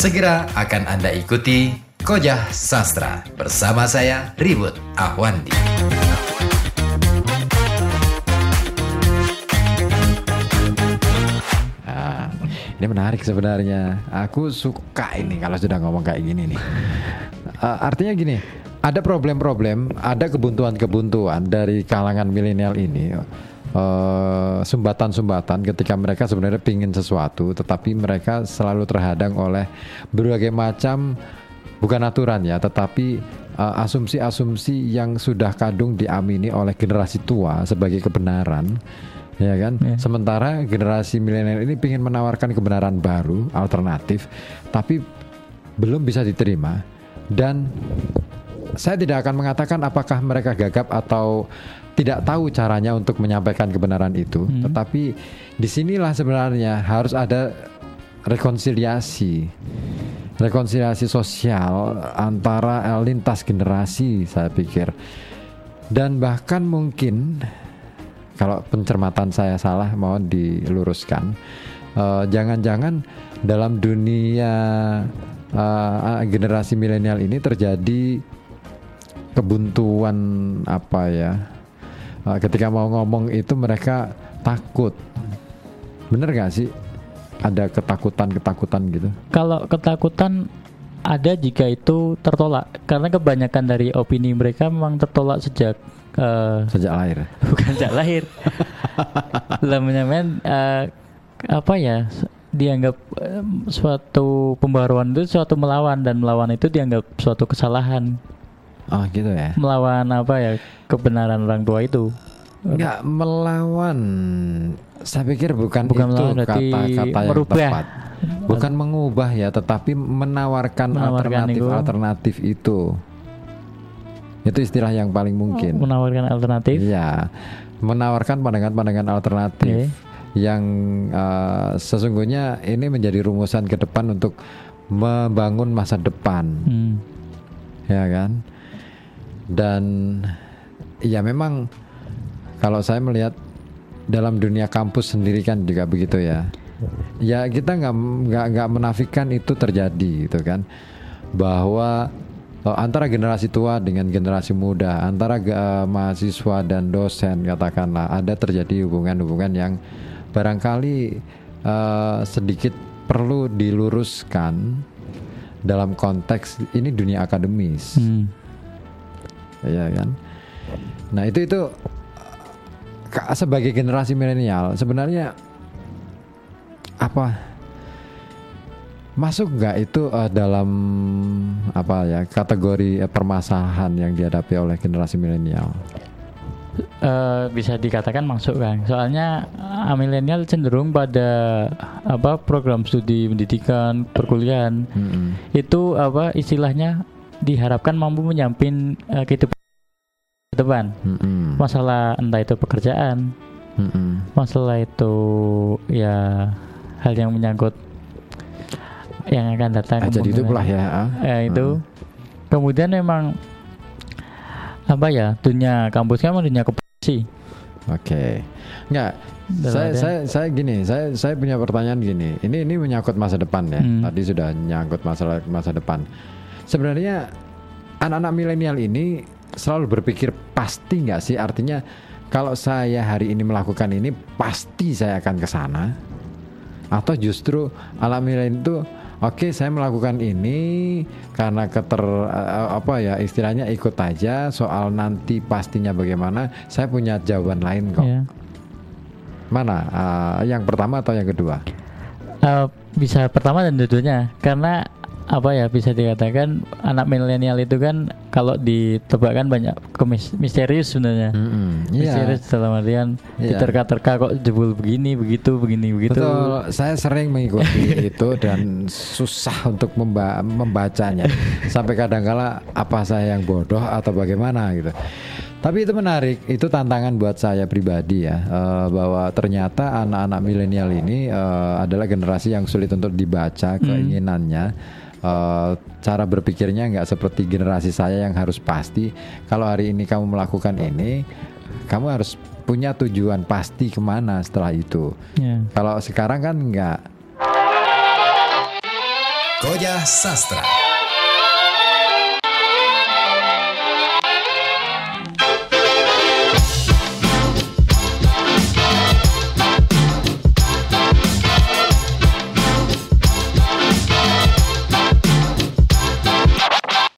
Segera akan Anda ikuti Kojah Sastra bersama saya, Ribut Ahwandi. Ini menarik sebenarnya. Aku suka ini kalau sudah ngomong kayak gini nih. Artinya gini, ada problem-problem, ada kebuntuan-kebuntuan dari kalangan milenial ini. Sumbatan-sumbatan ketika mereka sebenarnya pingin sesuatu, tetapi mereka selalu terhadang oleh berbagai macam, bukan aturan ya, tetapi asumsi-asumsi yang sudah kadung diamini oleh generasi tua sebagai kebenaran. Ya kan? Yeah. Sementara generasi milenial ini ingin menawarkan kebenaran baru, alternatif, tapi belum bisa diterima. Dan saya tidak akan mengatakan apakah mereka gagap atau tidak tahu caranya untuk menyampaikan kebenaran itu. Tetapi disinilah sebenarnya harus ada rekonsiliasi sosial antara lintas generasi, saya pikir. Dan bahkan mungkin, kalau pencermatan saya salah, mohon diluruskan. Jangan-jangan dalam dunia generasi milenial ini terjadi kebuntuan apa ya? Ketika mau ngomong itu mereka takut. Bener nggak sih? Ada ketakutan gitu? Kalau ketakutan ada jika itu tertolak, karena kebanyakan dari opini mereka memang tertolak sejak lahir. Bukan sejak lahir. Namanya apa ya? Dianggap suatu pembaruan itu suatu melawan, dan melawan itu dianggap suatu kesalahan. Oh, gitu ya. Melawan apa ya? Kebenaran orang tua itu. Enggak melawan. Saya pikir bukan itu kata-kata yang tepat. Bukan mengubah ya, tetapi menawarkan alternatif itu. Itu istilah yang paling mungkin. Menawarkan alternatif. Ya, menawarkan pandangan-pandangan alternatif yang sesungguhnya ini menjadi rumusan ke depan untuk membangun masa depan. Ya kan? Dan ya memang kalau saya melihat dalam dunia kampus sendiri kan juga begitu ya. Ya kita nggak menafikan itu terjadi gitu kan, bahwa antara generasi tua dengan generasi muda, antara mahasiswa dan dosen katakanlah, ada terjadi hubungan-hubungan yang barangkali sedikit perlu diluruskan dalam konteks ini dunia akademis, ya kan. Nah itu sebagai generasi milenial sebenarnya apa? Masuk nggak itu dalam apa ya kategori permasalahan yang dihadapi oleh generasi milenial? Bisa dikatakan masuk kan, soalnya milenial cenderung pada apa program studi pendidikan perkuliahan itu apa istilahnya diharapkan mampu menyampaikan kehidupan ke depan, masalah entah itu pekerjaan, masalah itu ya hal yang menyangkut yang akan datang. Jadi itu pula ya. Itu. Kemudian memang apa ya, dunia kampusnya memang dunia kompetisi. Oke. Enggak. Saya punya pertanyaan gini. Ini menyangkut masa depan ya. Tadi sudah menyangkut masalah masa depan. Sebenarnya anak-anak milenial ini selalu berpikir pasti enggak sih? Artinya kalau saya hari ini melakukan ini pasti saya akan ke sana. Atau justru alam milenial itu oke, saya melakukan ini karena istilahnya ikut aja, soal nanti pastinya bagaimana saya punya jawaban lain kok. Yeah. Mana yang pertama atau yang kedua? Bisa pertama dan dua-duanya, karena apa ya, bisa dikatakan anak milenial itu kan kalau ditebakkan banyak misterius sebenarnya. Misterius dalam artian diterka-terka kok jebul begini begitu. Betul, saya sering mengikuti itu dan susah untuk membacanya. Sampai kadang-kala apa saya yang bodoh atau bagaimana gitu. Tapi itu menarik, itu tantangan buat saya pribadi ya, bahwa ternyata anak-anak milenial ini adalah generasi yang sulit untuk dibaca keinginannya. Cara berpikirnya nggak seperti generasi saya yang harus pasti. Kalau hari ini kamu melakukan ini, kamu harus punya tujuan pasti kemana setelah itu. Kalau sekarang kan nggak. Kojah Sastra.